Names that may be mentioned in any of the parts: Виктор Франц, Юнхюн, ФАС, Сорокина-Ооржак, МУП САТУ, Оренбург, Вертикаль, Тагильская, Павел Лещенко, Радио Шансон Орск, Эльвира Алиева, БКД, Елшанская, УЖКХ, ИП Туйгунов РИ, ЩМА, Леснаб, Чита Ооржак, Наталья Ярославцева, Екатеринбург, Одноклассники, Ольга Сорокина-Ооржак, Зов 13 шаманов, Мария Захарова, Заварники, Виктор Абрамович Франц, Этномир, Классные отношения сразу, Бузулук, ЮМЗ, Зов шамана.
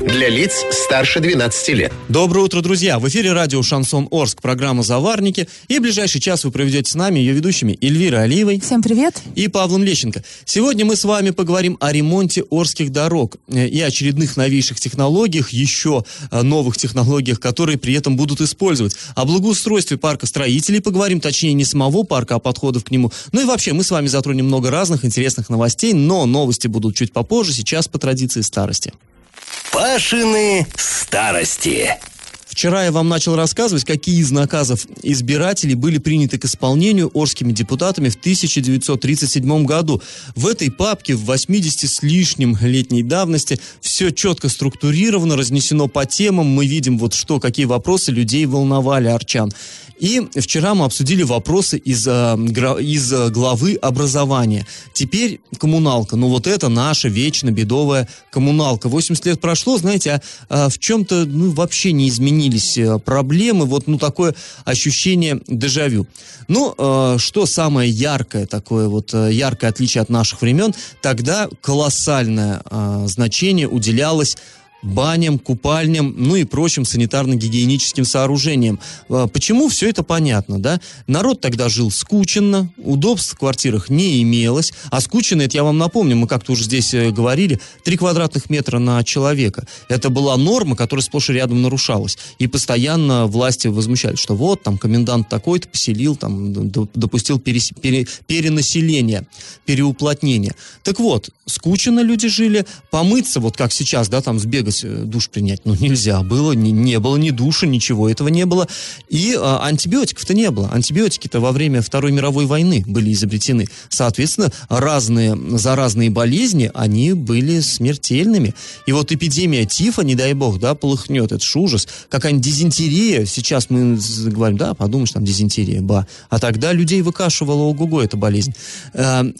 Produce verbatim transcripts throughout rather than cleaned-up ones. Для лиц старше двенадцати лет. Доброе утро, друзья! В эфире радио «Шансон Орск», программа «Заварники». И в ближайший час вы проведете с нами, ее ведущими, Эльвирой Алиевой. Всем привет! И Павлом Лещенко. Сегодня мы с вами поговорим о ремонте орских дорог и очередных новейших технологиях, еще новых технологиях, которые при этом будут использовать. О благоустройстве парка строителей поговорим, точнее, не самого парка, а подходов к нему. Ну и вообще, мы с вами затронем много разных интересных новостей, но новости будут чуть попозже, сейчас по традиции старости. Пашины старости. Вчера я вам начал рассказывать, какие из наказов избирателей были приняты к исполнению орскими депутатами в тысяча девятьсот тридцать седьмом году. В этой папке в восьмидесяти с лишним летней давности все четко структурировано, разнесено по темам. Мы видим, вот что, какие вопросы людей волновали орчан. И вчера мы обсудили вопросы из, из главы образования. Теперь коммуналка. Ну вот это наша вечно бедовая коммуналка. восемьдесят лет прошло, знаете, а, а в чем-то ну, вообще не изменилось. Проблемы, вот ну такое ощущение дежавю. Ну, э, что самое яркое такое, вот яркое отличие от наших времен, тогда колоссальное э, значение уделялось баням, купальням, ну и прочим санитарно-гигиеническим сооружениям. Почему? Все это понятно, да? Народ тогда жил скученно, удобств в квартирах не имелось, а скученно, это я вам напомню, мы как-то уже здесь говорили, три квадратных метра на человека. Это была норма, которая сплошь и рядом нарушалась. И постоянно власти возмущались, что вот, там, комендант такой-то поселил, там, допустил перес... пере... перенаселение, переуплотнение. Так вот, скучно люди жили, помыться, вот как сейчас, да, там, сбегать душ принять, ну, нельзя было, не, не было ни душа, ничего этого не было. И а, антибиотиков-то не было. Антибиотики-то во время Второй мировой войны были изобретены. Соответственно, разные заразные болезни, они были смертельными. И вот эпидемия тифа, не дай бог, да, полыхнет, это ж ужас. Какая-нибудь дизентерия, сейчас мы говорим, да, подумаешь, там дизентерия, ба. А тогда людей выкашивало, ого-го, эта болезнь.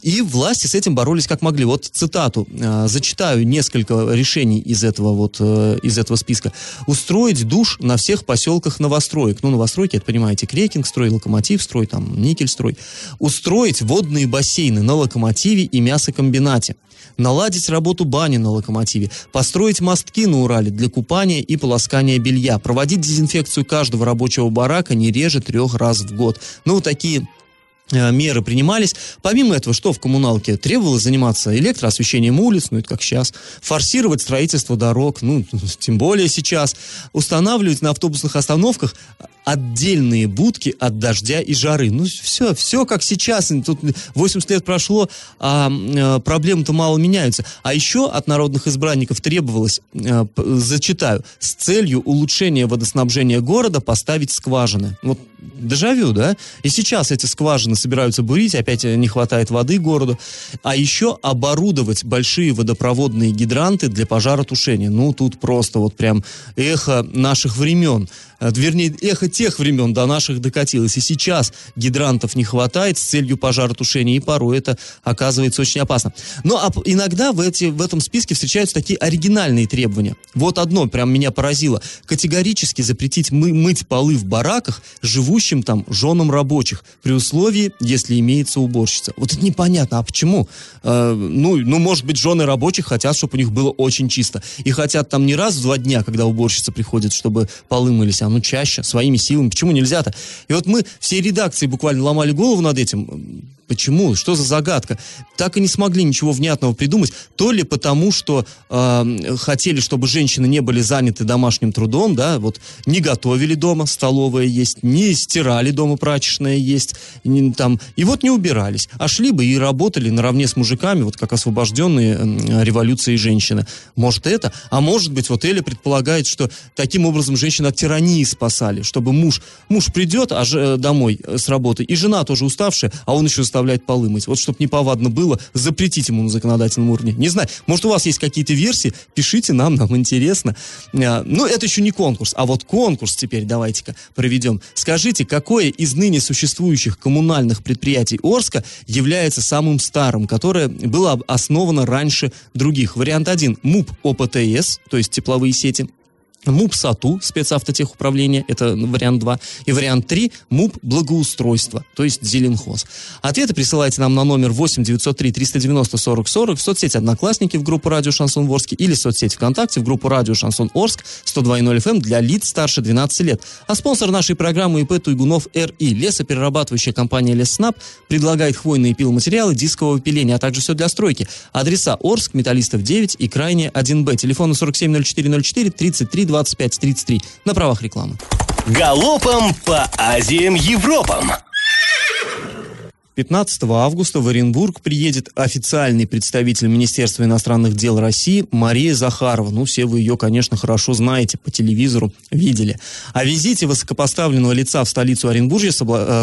И власти с этим боролись как могли. Вот цитату, зачитаю несколько решений из этого вот э, из этого списка. Устроить душ на всех поселках новостроек. Ну, новостройки, это, понимаете, Крекинг строй, Локомотив строй, там, Никель строй. Устроить водные бассейны на Локомотиве и мясокомбинате. Наладить работу бани на Локомотиве. Построить мостки на Урале для купания и полоскания белья. Проводить дезинфекцию каждого рабочего барака не реже трех раз в год. Ну, такие меры принимались. Помимо этого, что в коммуналке требовалось заниматься электроосвещением улиц, ну, это как сейчас, форсировать строительство дорог, ну, тем более сейчас, устанавливать на автобусных остановках отдельные будки от дождя и жары. Ну, все, все как сейчас. Тут восемьдесят лет прошло, а проблемы-то мало меняются. А еще от народных избранников требовалось, зачитаю, с целью улучшения водоснабжения города поставить скважины. Вот дежавю, да? И сейчас эти скважины собираются бурить, опять не хватает воды городу. А еще оборудовать большие водопроводные гидранты для пожаротушения. Ну, тут просто вот прям эхо наших времен. Вернее, эхо тех времен до наших докатилось. И сейчас гидрантов не хватает с целью пожаротушения, и порой это оказывается очень опасно. Но а иногда в, эти, в этом списке встречаются такие оригинальные требования. Вот одно прям меня поразило. Категорически запретить мы, мыть полы в бараках живущим там женам рабочих, при условии, если имеется уборщица. Вот это непонятно, а почему? Э, ну, ну, может быть, жены рабочих хотят, чтобы у них было очень чисто. И хотят там не раз в два дня, когда уборщица приходит, чтобы полы мылись, а ну чаще, своими силами. Почему нельзя-то? И вот мы всей редакции буквально ломали голову над этим. Почему? Что за загадка? Так и не смогли ничего внятного придумать. То ли потому, что э, хотели, чтобы женщины не были заняты домашним трудом, да, вот не готовили дома, столовая есть, не стирали дома, прачечная есть, не, там, и вот не убирались. А шли бы и работали наравне с мужиками, вот как освобожденные э, революцией женщины. Может это? А может быть, вот Эля предполагает, что таким образом женщин от тирании спасали, чтобы муж, муж придет а ж, домой с работы, и жена тоже уставшая, а он еще уставший, заставляют полы мыть. Вот чтобы неповадно было, запретить ему на законодательном уровне. Не знаю, может, у вас есть какие-то версии, пишите нам, нам интересно. Ну, это еще не конкурс, а вот конкурс теперь давайте-ка проведем. Скажите, какое из ныне существующих коммунальных предприятий Орска является самым старым, которое было основано раньше других? Вариант один. МУП ОПТС, то есть тепловые сети. МУП САТУ, спецавтотехуправление, это вариант два. И вариант три, МУП благоустройство, то есть зеленхоз. Ответы присылайте нам на номер восемь девятьсот три триста девяносто сорок сорок в соцсети «Одноклассники» в группу «Радио Шансон Орск» или в соцсети ВКонтакте в группу «Радио Шансон Орск» сто два и ноль эф эм для лиц старше двенадцати лет. А спонсор нашей программы ИП Туйгунов РИ. Лесоперерабатывающая компания Леснаб предлагает хвойные пиломатериалы, дискового пиления, а также все для стройки. Адреса: Орск, Металлистов девять и Крайняя один Б. Телефоны сорок семь ноль четыре ноль четыре тридцать три двадцать пять тридцать три на правах рекламы. Галопом по Азиям, Европам. пятнадцатого августа в Оренбург приедет официальный представитель Министерства иностранных дел России Мария Захарова. Ну, все вы ее, конечно, хорошо знаете, по телевизору видели. О визите высокопоставленного лица в столицу Оренбуржья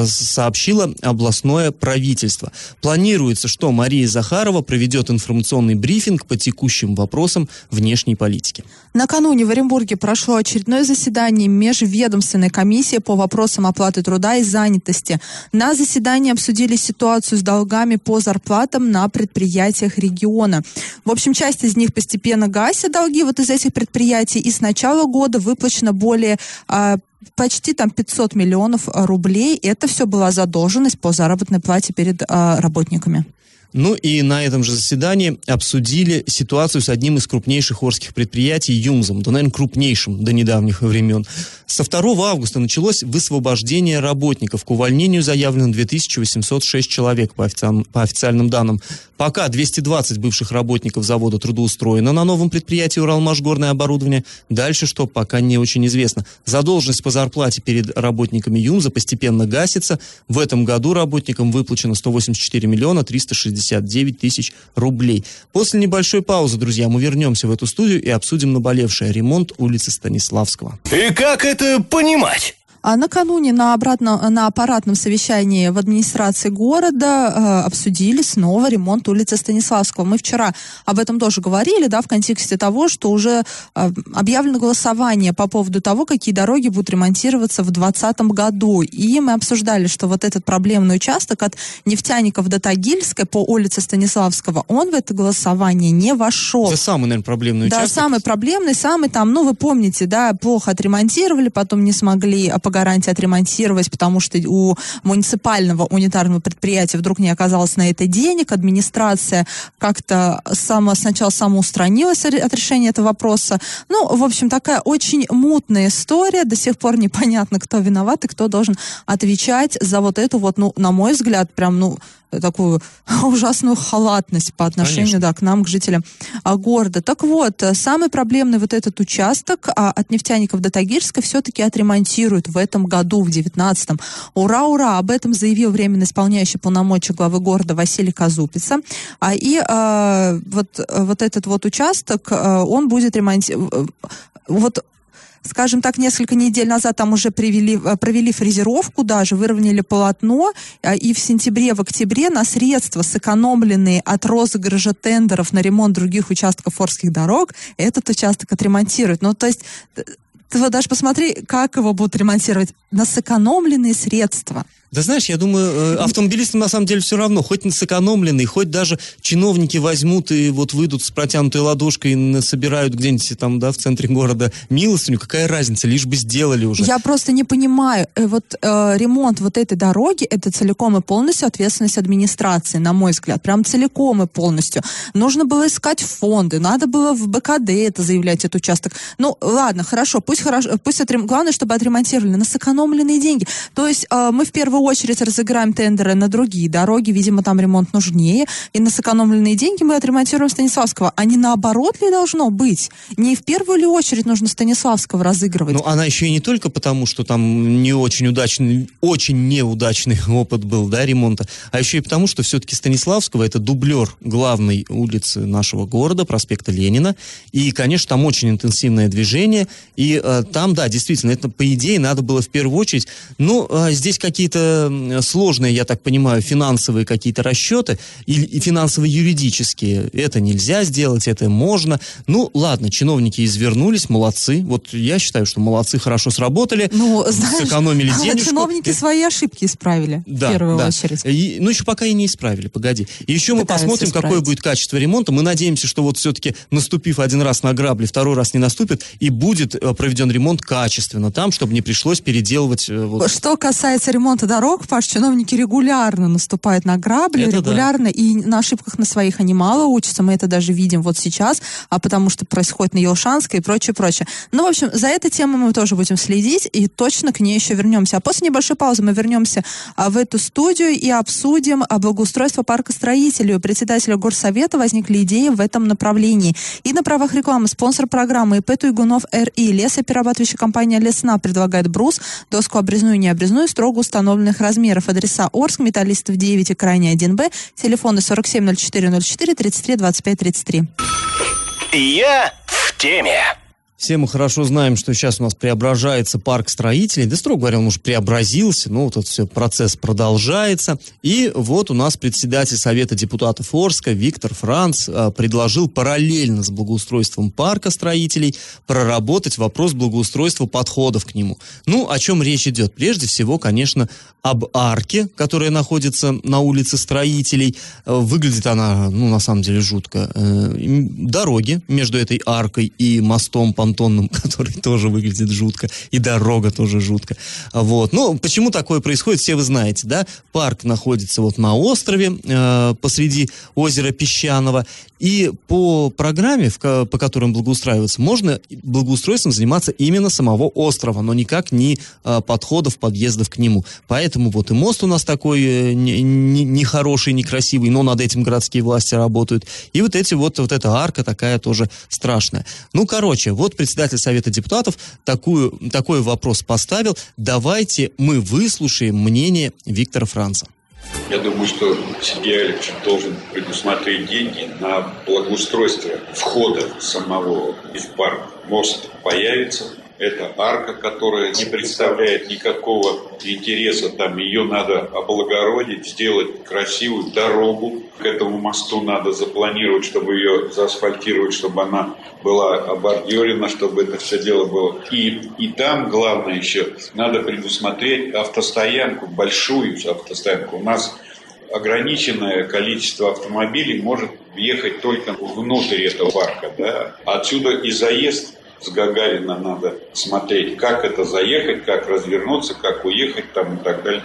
сообщило областное правительство. Планируется, что Мария Захарова проведет информационный брифинг по текущим вопросам внешней политики. Накануне в Оренбурге прошло очередное заседание межведомственной комиссии по вопросам оплаты труда и занятости. На заседании обсудили ситуацию с долгами по зарплатам на предприятиях региона. В общем, часть из них постепенно гасит долги вот из этих предприятий, и с начала года выплачено более э, почти там пятьсот миллионов рублей. Это все была задолженность по заработной плате перед э, работниками. Ну и на этом же заседании обсудили ситуацию с одним из крупнейших орских предприятий ЮМЗом, да, наверное, крупнейшим до недавних времен. Со второго августа началось высвобождение работников. К увольнению заявлено две тысячи восемьсот шесть человек, по официальным, по официальным данным. Пока двести двадцать бывших работников завода трудоустроено на новом предприятии «Уралмашгорное оборудование». Дальше что, пока не очень известно. Задолженность по зарплате перед работниками ЮМЗа постепенно гасится. В этом году работникам выплачено сто восемьдесят четыре миллиона триста шестьдесят девять тысяч рублей. После небольшой паузы, друзья, мы вернемся в эту студию и обсудим наболевший ремонт улицы Станиславского. И как это понимать? А накануне на, обратно, на аппаратном совещании в администрации города э, обсудили снова ремонт улицы Станиславского. Мы вчера об этом тоже говорили, да, в контексте того, что уже э, объявлено голосование по поводу того, какие дороги будут ремонтироваться в двадцатом году. И мы обсуждали, что вот этот проблемный участок от Нефтяников до Тагильской по улице Станиславского, он в это голосование не вошел. Это самый, наверное, проблемный да, участок. Да, самый проблемный, самый там, ну, вы помните, да, плохо отремонтировали, потом не смогли по гарантии отремонтировать, потому что у муниципального унитарного предприятия вдруг не оказалось на это денег. Администрация как-то сама, сначала самоустранилась от решения этого вопроса. Ну, в общем, такая очень мутная история. До сих пор непонятно, кто виноват и кто должен отвечать за вот эту вот, ну, на мой взгляд, прям, ну, такую ужасную халатность по отношению, да, к нам, к жителям города. Так вот, самый проблемный вот этот участок а, от Нефтяников до Тагильска все-таки отремонтируют в этом году, в девятнадцатом. Ура, ура! Об этом заявил временно исполняющий полномочия главы города Василий Козупица. А, и а, вот, вот этот вот участок, а, он будет ремонтировать... Вот, скажем так, несколько недель назад там уже привели, провели фрезеровку даже, выровняли полотно, и в сентябре, в октябре на средства, сэкономленные от розыгрыша тендеров на ремонт других участков орских дорог, этот участок отремонтируют. Ну, то есть... Ты вот даже посмотри, как его будут ремонтировать. На сэкономленные средства. Да знаешь, я думаю, автомобилистам на самом деле все равно. Хоть на сэкономленные, хоть даже чиновники возьмут и вот выйдут с протянутой ладошкой, собирают где-нибудь там, да, в центре города милостыню. Какая разница, лишь бы сделали уже. Я просто не понимаю. Вот э, ремонт вот этой дороги, это целиком и полностью ответственность администрации, на мой взгляд. Прям целиком и полностью. Нужно было искать фонды, надо было в БКД это заявлять, этот участок. Ну, ладно, хорошо, пусть Хорошо, пусть отрем... главное, чтобы отремонтировали на сэкономленные деньги. То есть э, мы в первую очередь разыграем тендеры на другие дороги, видимо, там ремонт нужнее, и на сэкономленные деньги мы отремонтируем Станиславского. А не наоборот ли должно быть? Не в первую ли очередь нужно Станиславского разыгрывать? Ну, она еще и не только потому, что там не очень удачный, очень неудачный опыт был, да, ремонта, а еще и потому, что все-таки Станиславского это дублер главной улицы нашего города, проспекта Ленина, и, конечно, там очень интенсивное движение, и там, да, действительно, это, по идее, надо было в первую очередь, но а, здесь какие-то это сложные, я так понимаю, финансовые какие-то расчеты, и финансово-юридические. Это нельзя сделать, это можно. Ну, ладно, чиновники извернулись, молодцы. Вот я считаю, что молодцы, хорошо сработали, ну, знаешь, сэкономили денежку. Чиновники и... свои ошибки исправили, да, в первую да. очередь. И, ну, еще пока и не исправили, погоди. И еще мы Пытаются посмотрим, исправить. Какое будет качество ремонта. Мы надеемся, что вот все-таки, наступив один раз на грабли, второй раз не наступит, и будет проведен ремонт качественно там, чтобы не пришлось переделывать... Вот. Что касается ремонта дорог, Паш, чиновники регулярно наступают на грабли, это регулярно, да. и на ошибках на своих они мало учатся, мы это даже видим вот сейчас, а потому что происходит на Елшанской и прочее, прочее. Ну, в общем, за этой темой мы тоже будем следить, и точно к ней еще вернемся. А после небольшой паузы мы вернемся в эту студию и обсудим благоустройство паркостроителей. У председателя горсовета возникли идеи в этом направлении. И на правах рекламы спонсор программы ИП Туйгунов РИ. Лесоперерабатывающая компания Леснаб предлагает брус, доску обрезную и необрезную, строго установленных размеров. Адреса: Орск, Металлистов девять и Крайний один Б, телефоны сорок семь ноль четыре ноль четыре тридцать три двадцать пять тридцать три. Я в теме. Все мы хорошо знаем, что сейчас у нас преображается парк строителей. Да, строго говоря, он уже преобразился, но вот этот все процесс продолжается. И вот у нас председатель Совета депутатов Орска Виктор Франц предложил параллельно с благоустройством парка строителей проработать вопрос благоустройства подходов к нему. Ну, о чем речь идет? Прежде всего, конечно, об арке, которая находится на улице Строителей. Выглядит она, ну, на самом деле, жутко. Дороги между этой аркой и мостом по понтонным, который тоже выглядит жутко, и дорога тоже жутко. Вот. Ну, почему такое происходит, все вы знаете, да? Парк находится вот на острове, э, посреди озера Песчаного, и по программе, в, по которой он благоустраивается, можно благоустройством заниматься именно самого острова, но никак не э, подходов, подъездов к нему. Поэтому вот и мост у нас такой э, нехороший, не, не некрасивый, но над этим городские власти работают. И вот эти вот, вот эта арка такая тоже страшная. Ну, короче, вот председатель Совета депутатов такую, такой вопрос поставил. Давайте мы выслушаем мнение Виктора Франца. Я думаю, что Сергей Алексеевич должен предусмотреть деньги на благоустройство входа самого в парк. Мост появится. Это арка, которая не представляет никакого интереса. Там ее надо облагородить, сделать красивую дорогу. К этому мосту надо запланировать, чтобы ее заасфальтировать, чтобы она была обордюрена, чтобы это все дело было. И, и там, главное еще, надо предусмотреть автостоянку, большую автостоянку. У нас ограниченное количество автомобилей может въехать только внутрь этого парка. Да? Отсюда и заезд. С Гагарина надо смотреть, как это заехать, как развернуться, как уехать там и так далее.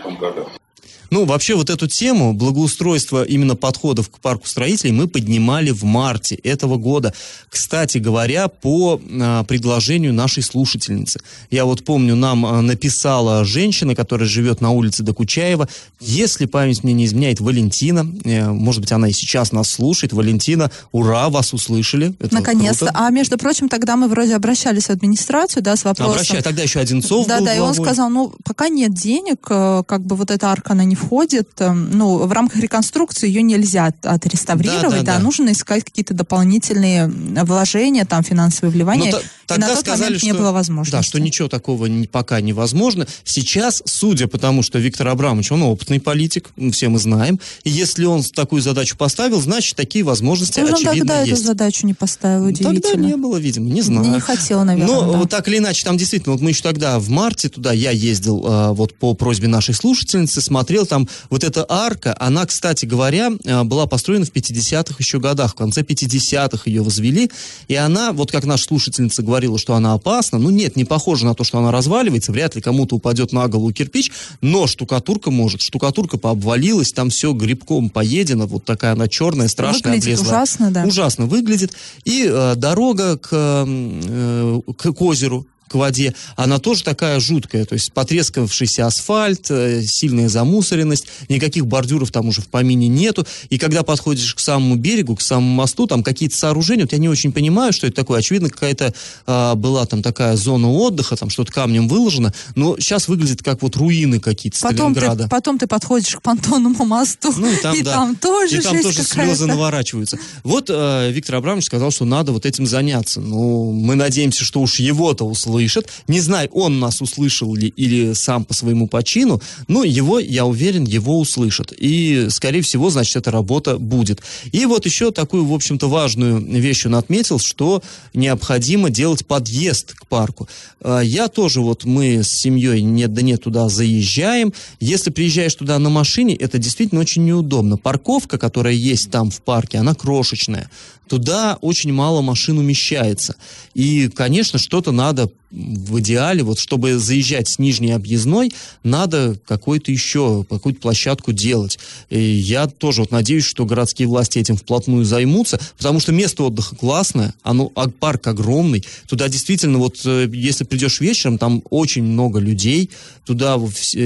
Ну, вообще, вот эту тему благоустройства именно подходов к парку строителей мы поднимали в марте этого года. Кстати говоря, по э, предложению нашей слушательницы. Я вот помню, нам э, написала женщина, которая живет на улице Докучаева. Если память мне не изменяет, Валентина, э, может быть, она и сейчас нас слушает. Валентина, ура, вас услышали. Это наконец-то. Круто. А, между прочим, тогда мы вроде обращались в администрацию, да, с вопросом. Обращали, тогда еще Одинцов да, был Да, да, и он сказал, ну, пока нет денег, как бы вот эта арка, она не входит, ну, в рамках реконструкции ее нельзя отреставрировать, да, да, да, да, нужно искать какие-то дополнительные вложения, там, финансовые вливания. Т- и на тот сказали, момент не что, было возможности. Да, что ничего такого не, пока невозможно. Сейчас, судя по тому, что Виктор Абрамович, он опытный политик, все мы знаем, и если он такую задачу поставил, значит, такие возможности очевидно есть. Он тогда эту задачу не поставил, удивительно. Тогда не было, видимо, не знаю. Не хотел, наверное. Но да. вот так или иначе, там действительно, вот мы еще тогда в марте туда, я ездил э, вот по просьбе нашей слушательницы, смотрел, там вот эта арка, она, кстати говоря, была построена в пятидесятых еще годах, в конце пятидесятых ее возвели, и она, вот как наша слушательница говорила, что она опасна, ну нет, не похоже на то, что она разваливается, вряд ли кому-то упадет на голову кирпич, но штукатурка может, штукатурка пообвалилась, там все грибком поедено, вот такая она черная, страшная, выглядит облезлая. Ужасно, да. Ужасно выглядит, и э, дорога к, э, к, к озеру, к воде, она тоже такая жуткая, то есть потрескавшийся асфальт, сильная замусоренность, никаких бордюров там уже в помине нету, и когда подходишь к самому берегу, к самому мосту, там какие-то сооружения, вот я не очень понимаю, что это такое, очевидно, какая-то а, была там такая зона отдыха, там что-то камнем выложено, но сейчас выглядит как вот руины какие-то потом Сталинграда. Ты, потом ты подходишь к понтонному мосту, ну, и там, и да, там тоже, и там тоже слезы наворачиваются. Вот а, Виктор Абрамович сказал, что надо вот этим заняться, ну, мы надеемся, что уж его-то услышали, слышит. Не знаю, он нас услышал ли или сам по своему почину, но его, я уверен, его услышат. И, скорее всего, значит, эта работа будет. И вот еще такую, в общем-то, важную вещь он отметил, что необходимо делать подъезд к парку. Я тоже, вот мы с семьей нет да нет туда заезжаем. Если приезжаешь туда на машине, это действительно очень неудобно. Парковка, которая есть там в парке, она крошечная. Туда очень мало машин умещается. И, конечно, что-то надо в идеале, вот чтобы заезжать с нижней объездной, надо какой-то еще, какую-то площадку делать. И я тоже вот надеюсь, что городские власти этим вплотную займутся, потому что место отдыха классное, оно, парк огромный. Туда действительно, вот если придешь вечером, там очень много людей, туда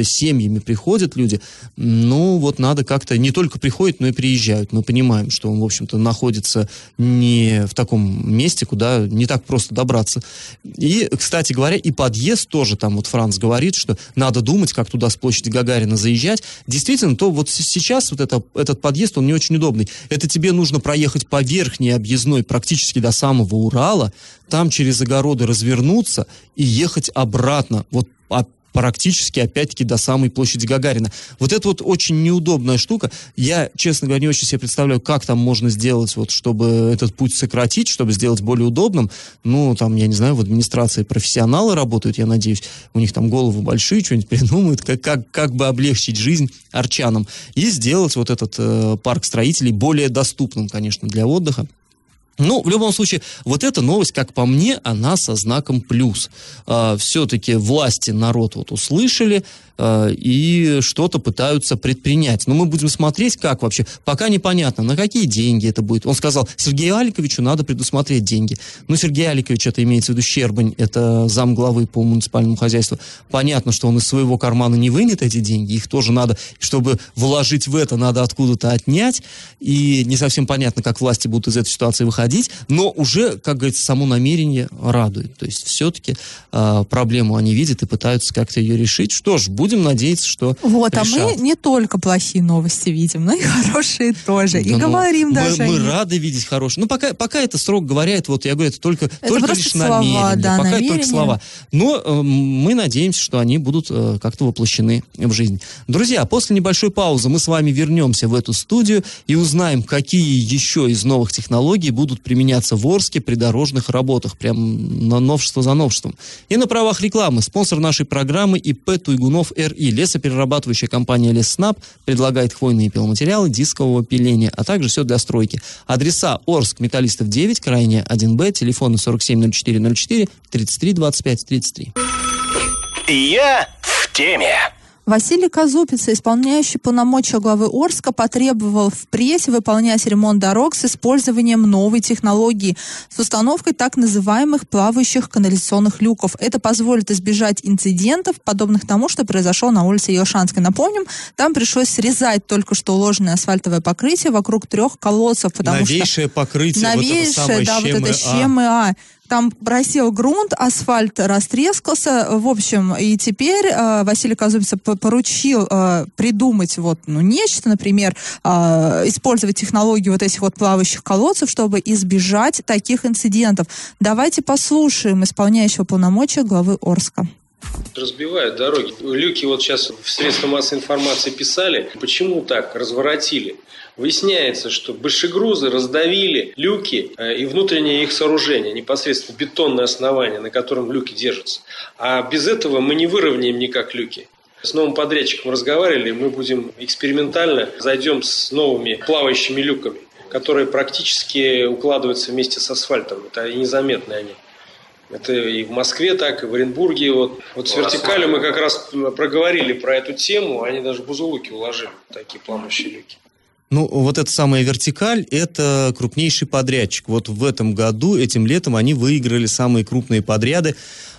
семьями приходят люди. Ну, вот надо как-то, не только приходят, но и приезжают. Мы понимаем, что он, в общем-то, находится не в таком месте, куда не так просто добраться. И, кстати говоря, и подъезд тоже, там вот Франц говорит, что надо думать, как туда с площади Гагарина заезжать. Действительно, то вот сейчас вот это, этот подъезд, он не очень удобный. Это тебе нужно проехать по верхней объездной практически до самого Урала, там через огороды развернуться и ехать обратно, вот опять практически, опять-таки, до самой площади Гагарина. Вот это вот очень неудобная штука. Я, честно говоря, не очень себе представляю, как там можно сделать, вот, чтобы этот путь сократить, чтобы сделать более удобным. Ну, там, я не знаю, в администрации профессионалы работают, я надеюсь, у них там головы большие, что-нибудь придумают, как, как, как бы облегчить жизнь арчанам. И сделать вот этот э, парк строителей более доступным, конечно, для отдыха. Ну, в любом случае, вот эта новость, как по мне, она со знаком плюс. А, все-таки власти народ вот услышали а, и что-то пытаются предпринять. Но мы будем смотреть, как вообще. Пока непонятно, на какие деньги это будет. Он сказал, Сергею Аликовичу надо предусмотреть деньги. Ну, Сергей Аликович, это имеется в виду Щербань, это замглавы по муниципальному хозяйству. Понятно, что он из своего кармана не вынет эти деньги. Их тоже надо, чтобы вложить в это, надо откуда-то отнять. И не совсем понятно, как власти будут из этой ситуации выходить. Но уже, как говорится, само намерение радует. То есть все-таки э, проблему они видят и пытаются как-то ее решить. Что ж, будем надеяться, что вот, решат. А мы не только плохие новости видим, но и хорошие тоже. И да, говорим, ну, даже мы, мы рады видеть хорошие. Ну, пока, пока это, строго говоря, это, вот я говорю, это только, это только лишь слова, намерения. Да, пока намерения. Это только слова. Но э, мы надеемся, что они будут э, как-то воплощены в жизнь. Друзья, после небольшой паузы мы с вами вернемся в эту студию и узнаем, какие еще из новых технологий будут будут применяться в Орске при дорожных работах. Прям на новшество за новшеством. И на правах рекламы спонсор нашей программы ИП Туйгунов РИ. Лесоперерабатывающая компания Леснаб предлагает хвойные пиломатериалы дискового пиления, а также все для стройки. Адреса: Орск, Металлистов девять, Крайняя один Б, телефоны сорок семь ноль четыре ноль четыре, тридцать три двадцать пять тридцать три. Я в теме. Василий Козупица, исполняющий полномочия главы Орска, потребовал впредь выполнять ремонт дорог с использованием новой технологии, с установкой так называемых плавающих канализационных люков. Это позволит избежать инцидентов, подобных тому, что произошло на улице Елшанской. Напомним, там пришлось срезать только что уложенное асфальтовое покрытие вокруг трех колодцев. Потому новейшее что... покрытие, новейшее, вот это самое, да, вот это ЩМА. Там просел грунт, асфальт растрескался, в общем, и теперь э, Василий Козупица поручил э, придумать вот, ну, нечто, например, э, использовать технологию вот этих вот плавающих колодцев, чтобы избежать таких инцидентов. Давайте послушаем исполняющего полномочия главы Орска. Разбивают дороги. Люки вот сейчас в средства массовой информации писали. Почему так? Разворотили. Выясняется, что большегрузы раздавили люки и внутреннее их сооружение, непосредственно бетонное основание, на котором люки держатся. А без этого мы не выровняем никак люки. С новым подрядчиком разговаривали, мы будем экспериментально зайдем с новыми плавающими люками, которые практически укладываются вместе с асфальтом. Это незаметны они. Это и в Москве так, и в Оренбурге. Вот, вот с «Вертикалью» мы как раз проговорили про эту тему. Они даже бузулуки уложили, такие плавающие люки. Ну, вот эта самая «Вертикаль» — это крупнейший подрядчик. Вот в этом году, этим летом, они выиграли самые крупные подряды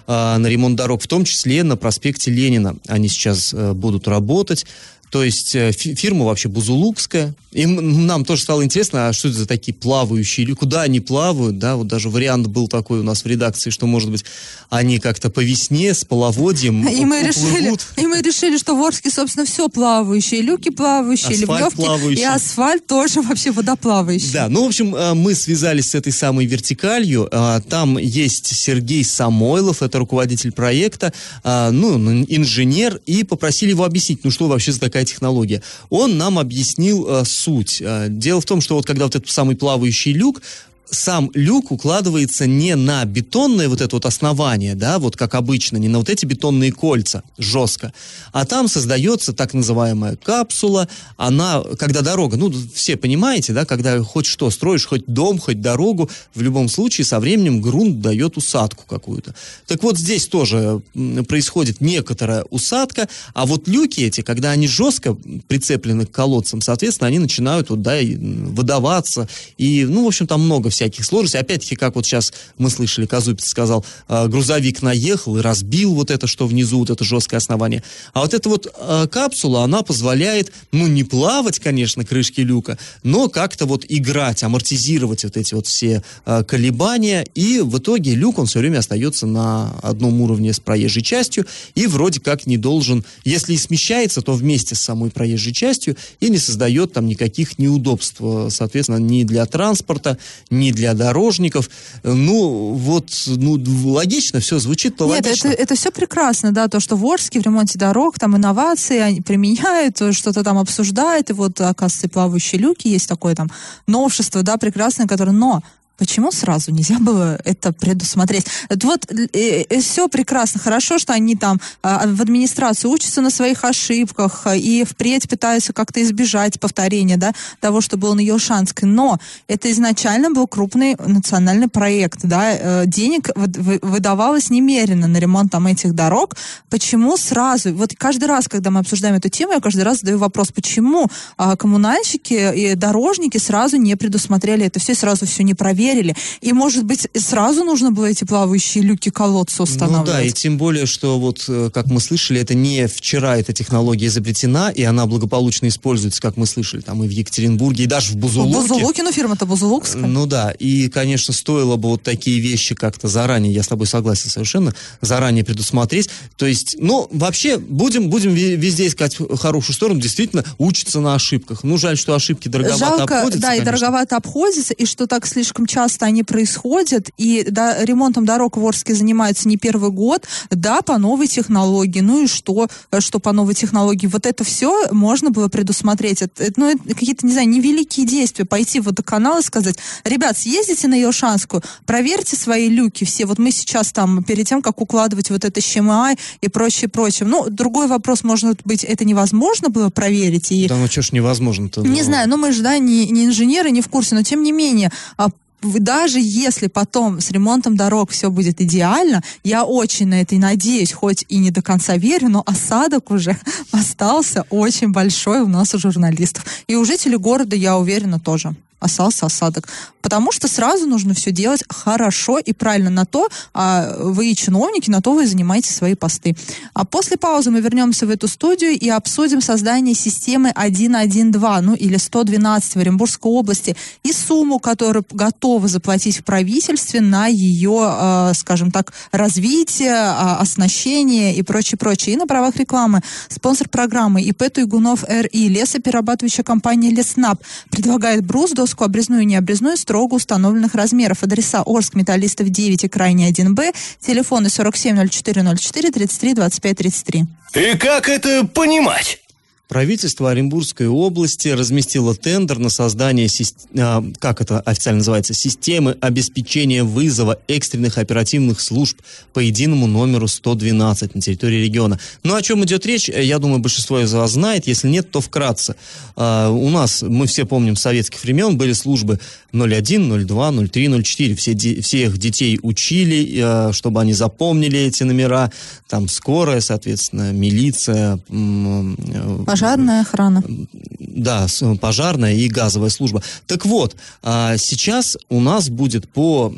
э, на ремонт дорог, в том числе на проспекте Ленина. Они сейчас э, будут работать. То есть фирма вообще бузулукская. И нам тоже стало интересно, а что это за такие плавающие, или куда они плавают, да, вот даже вариант был такой у нас в редакции, что, может быть, они как-то по весне с половодьем и мы решили, и мы решили, что в Орске, собственно, все плавающие, люки плавающие, асфальт ливневки, плавающий. И асфальт тоже вообще водоплавающий. Да, ну, в общем, мы связались с этой самой вертикалью, там есть Сергей Самойлов, это руководитель проекта, ну, инженер, и попросили его объяснить, ну, что вообще за такая технология. Он нам объяснил суть. Дело в том, что вот когда вот этот самый плавающий люк, сам люк укладывается не на бетонное вот это вот основание, да, вот как обычно, не на вот эти бетонные кольца жестко, а там создается так называемая капсула, она, когда дорога, ну, все понимаете, да, когда хоть что строишь, хоть дом, хоть дорогу, в любом случае со временем грунт дает усадку какую-то. Так вот здесь тоже происходит некоторая усадка, а вот люки эти, когда они жестко прицеплены к колодцам, соответственно, они начинают вот, да, и выдаваться, и, ну, в общем, там много всего всяких сложностей. Опять-таки, как вот сейчас мы слышали, Козупица сказал, грузовик наехал и разбил вот это, что внизу, вот это жесткое основание. А вот эта вот капсула, она позволяет, ну, не плавать, конечно, крышки люка, но как-то вот играть, амортизировать вот эти вот все колебания, и в итоге люк, он все время остается на одном уровне с проезжей частью, и вроде как не должен, если и смещается, то вместе с самой проезжей частью, и не создает там никаких неудобств, соответственно, ни для транспорта, ни для дорожников. Ну, вот, ну, логично, все звучит-то логично. Нет, это, это все прекрасно, да, то, что в Орске в ремонте дорог, там инновации они применяют, что-то там обсуждают, и вот, оказывается, плавающие люки, есть такое там новшество, да, прекрасное, которое... Но почему сразу нельзя было это предусмотреть? Вот э, э, все прекрасно, хорошо, что они там э, в администрации учатся на своих ошибках э, и впредь пытаются как-то избежать повторения, да, того, что было на Елшанской. Но это изначально был крупный национальный проект, да, э, денег вы, выдавалось немерено на ремонт там этих дорог. Почему сразу? Вот каждый раз, когда мы обсуждаем эту тему, я каждый раз задаю вопрос, почему э, коммунальщики и дорожники сразу не предусмотрели это все, сразу все не проверили. И, может быть, сразу нужно было эти плавающие люки колодца устанавливать? Ну да, и тем более, что вот, как мы слышали, это не вчера эта технология изобретена, и она благополучно используется, как мы слышали, там и в Екатеринбурге, и даже в Бузулуке. В Бузулуке, ну фирма-то бузулукская. Ну да, и, конечно, стоило бы вот такие вещи как-то заранее, я с тобой согласен совершенно, заранее предусмотреть. То есть, ну, вообще, будем, будем везде искать хорошую сторону, действительно, учиться на ошибках. Ну, жаль, что ошибки дороговато Жалко, обходятся, да, конечно. И дороговато обходятся, и что так слишком часто часто они происходят, и да, ремонтом дорог в Орске занимаются не первый год, да, по новой технологии, ну и что, что по новой технологии, вот это все можно было предусмотреть, это, это, ну, это какие-то, не знаю, невеликие действия, пойти в водоканал и сказать, ребят, съездите на Елшанскую, проверьте свои люки все, вот мы сейчас там, перед тем, как укладывать вот это ЩМА и прочее, прочее, ну, другой вопрос, может быть, это невозможно было проверить, и... Да, ну, что ж невозможно-то? Но... Не знаю, ну, мы же, да, не, не инженеры, не в курсе, но, тем не менее, даже если потом с ремонтом дорог все будет идеально, я очень на это и надеюсь, хоть и не до конца верю, но осадок уже остался очень большой у нас, у журналистов. И у жителей города, я уверена, тоже остался осадок. Потому что сразу нужно все делать хорошо и правильно. На то а вы и чиновники, на то вы и занимаете свои посты. А после паузы мы вернемся в эту студию и обсудим создание системы сто двенадцать, ну или сто двенадцать в Оренбургской области, и сумму, которую готовы заплатить в правительстве на ее, э, скажем так, развитие, э, оснащение и прочее-прочее. И на правах рекламы спонсор программы ИП Туйгунов РИ, лесоперерабатывающая компания Леснаб, предлагает брус, до обрезную и необрезную строго установленных размеров. Адреса: Орск, Металлистов девять и Крайний один Б. Телефоны сорок семь ноль четыре ноль четыре тридцать три двадцать пять тридцать три. И как это понимать? Правительство Оренбургской области разместило тендер на создание, как это официально называется, системы обеспечения вызова экстренных оперативных служб по единому номеру сто двенадцать на территории региона. Ну, о чем идет речь, я думаю, большинство из вас знает. Если нет, то вкратце. У нас, мы все помним, с советских времен были службы ноль один, ноль два, ноль три, ноль четыре. Все, всех детей учили, чтобы они запомнили эти номера. Там скорая, соответственно, милиция, пожарная охрана. Да, пожарная и газовая служба. Так вот, сейчас у нас будет по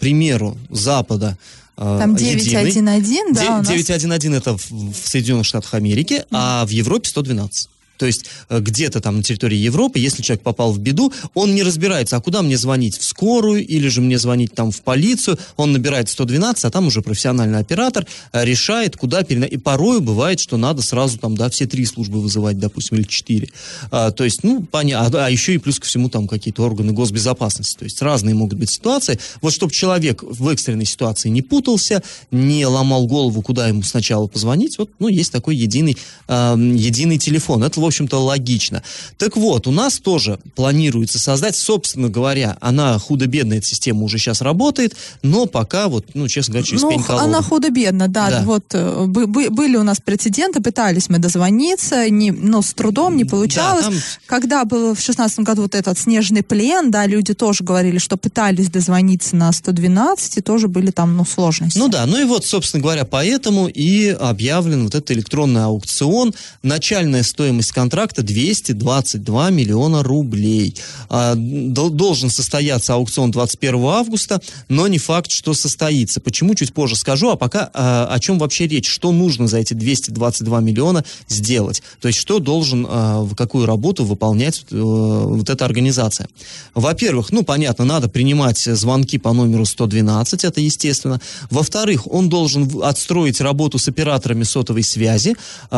примеру Запада там девять один один, да, у нас... девять один один это в Соединенных Штатах Америки, а в Европе сто двенадцать. То есть где-то там на территории Европы, если человек попал в беду, он не разбирается, а куда мне звонить, в скорую или же мне звонить там в полицию. Он набирает сто двенадцать, а там уже профессиональный оператор решает, куда переносить. И порою бывает, что надо сразу там, да, все три службы вызывать, допустим, или четыре. А, то есть, ну, понятно. А еще и плюс ко всему там какие-то органы госбезопасности. То есть разные могут быть ситуации. Вот чтобы человек в экстренной ситуации не путался, не ломал голову, куда ему сначала позвонить, вот, ну, есть такой единый, э, единый телефон. Это, в общем-то, логично. Так вот, у нас тоже планируется создать, собственно говоря, она худо-бедная, эта система уже сейчас работает, но пока, вот, ну, честно говоря, через ну, пень колоду. Она худо-бедна, да, да. Вот, бы, бы, были у нас прецеденты, пытались мы дозвониться, не, но с трудом не получалось. Да, там... Когда был в шестнадцатом году вот этот снежный плен, да, люди тоже говорили, что пытались дозвониться на сто двенадцать, и тоже были там, ну, сложности. Ну да, ну и вот, собственно говоря, поэтому и объявлен вот этот электронный аукцион. Начальная стоимость контракта двести двадцать два миллиона рублей. Должен состояться аукцион двадцать первого августа, но не факт, что состоится. Почему, чуть позже скажу, а пока о чем вообще речь, что нужно за эти двести двадцать два миллиона сделать. То есть, что должен, какую работу выполнять вот эта организация. Во-первых, ну, понятно, надо принимать звонки по номеру сто двенадцать, это естественно. Во-вторых, он должен отстроить работу с операторами сотовой связи,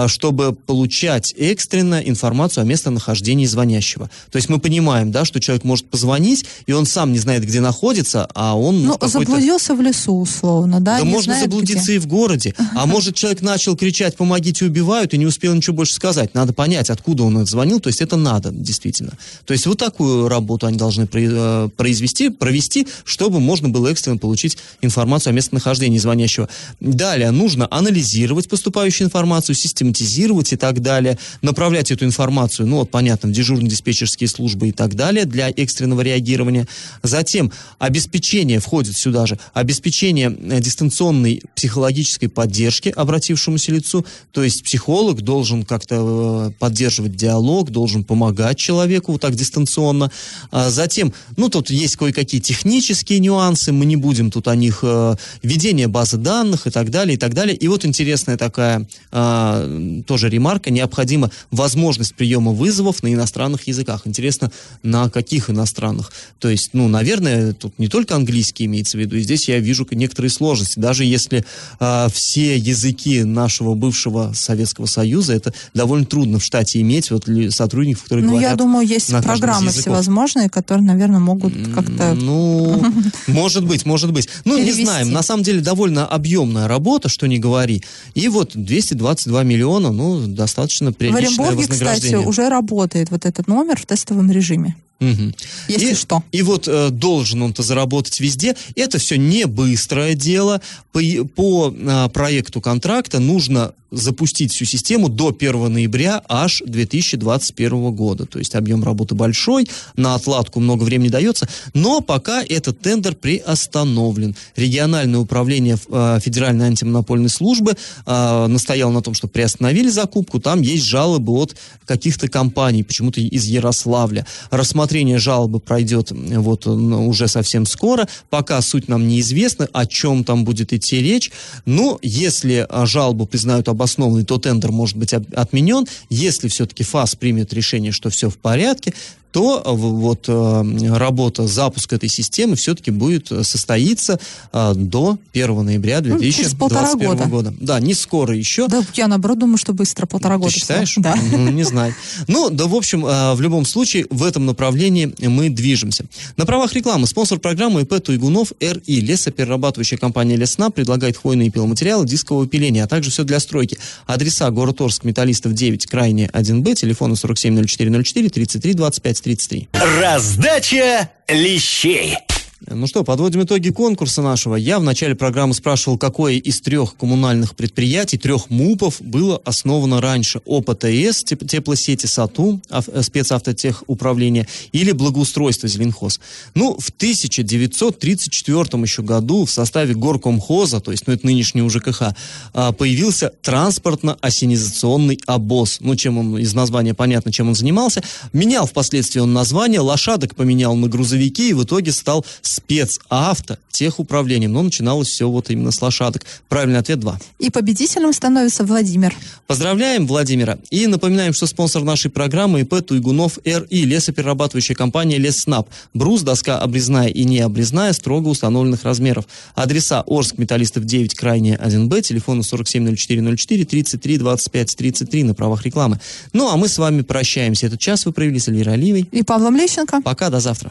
чтобы получать экстренно информацию о местонахождении звонящего. То есть мы понимаем, да, что человек может позвонить, и он сам не знает, где находится, а он... Ну, какой-то... заблудился в лесу, условно, да? Да не можно заблудиться где. И в городе. А может, человек начал кричать «помогите, убивают», и не успел ничего больше сказать. Надо понять, откуда он звонил, то есть это надо, действительно. То есть вот такую работу они должны произвести, провести, чтобы можно было экстренно получить информацию о местонахождении звонящего. Далее, нужно анализировать поступающую информацию, систематизировать и так далее, направлять эту информацию, ну, вот, понятно, в дежурно-диспетчерские службы и так далее для экстренного реагирования. Затем обеспечение, входит сюда же, обеспечение дистанционной психологической поддержки обратившемуся лицу, то есть психолог должен как-то поддерживать диалог, должен помогать человеку вот так дистанционно. А затем, ну, тут есть кое-какие технические нюансы, мы не будем тут о них, ведение базы данных и так далее, и так далее. И вот интересная такая тоже ремарка, необходима возможность приема вызовов на иностранных языках. Интересно, на каких иностранных? То есть, ну, наверное, тут не только английский имеется в виду, и здесь я вижу некоторые сложности. Даже если э, все языки нашего бывшего Советского Союза, это довольно трудно в штате иметь вот сотрудников, которые ну, говорят на каждом из языков. Ну, я думаю, есть программы всевозможные, которые, наверное, могут как-то... Ну, может быть, может быть. Ну, не знаем. На самом деле, довольно объемная работа, что не говори. И вот двести двадцать два миллиона, ну, достаточно приличное вознаграждение. В Оренбурге, кстати, уже работает вот этот номер в тестовом режиме. Угу. Если и, что. И вот э, должен он-то заработать везде. Это все не быстрое дело. По, по э, проекту контракта нужно запустить всю систему до первого ноября аж две тысячи двадцать первого года. То есть объем работы большой, на отладку много времени дается, но пока этот тендер приостановлен. Региональное управление э, Федеральной антимонопольной службы э, настояло на том, что приостановили закупку. Там есть жалобы от каких-то компаний, почему-то из Ярославля. Рассмотрение жалобы пройдет вот уже совсем скоро. Пока суть нам неизвестна, о чем там будет идти речь. Но если жалобу признают обоснованной, то тендер может быть отменен. Если все-таки ФАС примет решение, что все в порядке, то вот работа, запуск этой системы все-таки будет состояться до первого ноября две тысячи двадцать первого года. Да, не скоро еще. Да, я наоборот думаю, что быстро, полтора года. Ты считаешь? Да. Ну, не знаю. Ну, да, в общем, в любом случае, в этом направлении мы движемся. На правах рекламы спонсор программы ИП Туйгунов эр и. Лесоперерабатывающая компания Леснаб предлагает хвойные пиломатериалы дискового пиления, а также все для стройки. Адреса: город Орск, Металлистов девять, крайне один Б, телефоны сорок семь ноль четыре ноль четыре тридцать три двадцать пять тридцать три. Раздача лещей. Ну что, подводим итоги конкурса нашего. Я в начале программы спрашивал, какое из трех коммунальных предприятий, трех мупов, было основано раньше. ОПТС, теплосети, САТУ, спецавтотехуправление, или благоустройство, Зеленхоз. Ну, в тысяча девятьсот тридцать четвёртом еще году в составе горкомхоза, то есть, ну, это нынешний УЖКХ, появился транспортно-ассенизационный обоз. Ну, чем он, из названия понятно, чем он занимался. Менял впоследствии он название, лошадок поменял на грузовики и в итоге стал спецавто техуправлением. Но начиналось все вот именно с лошадок. Правильный ответ два. И победителем становится Владимир. Поздравляем Владимира. И напоминаем, что спонсор нашей программы ИП Туйгунов РИ, лесоперерабатывающая компания Леснаб. Брус, доска обрезная и не обрезная, строго установленных размеров. Адреса: Орск, Металлистов девять, Крайняя один Б, телефоны сорок семь ноль четыре ноль четыре, тридцать три двадцать пять тридцать три на правах рекламы. Ну а мы с вами прощаемся. Этот час вы провели с Эльвирой Алиевой и Павлом Лещенко. Пока, до завтра.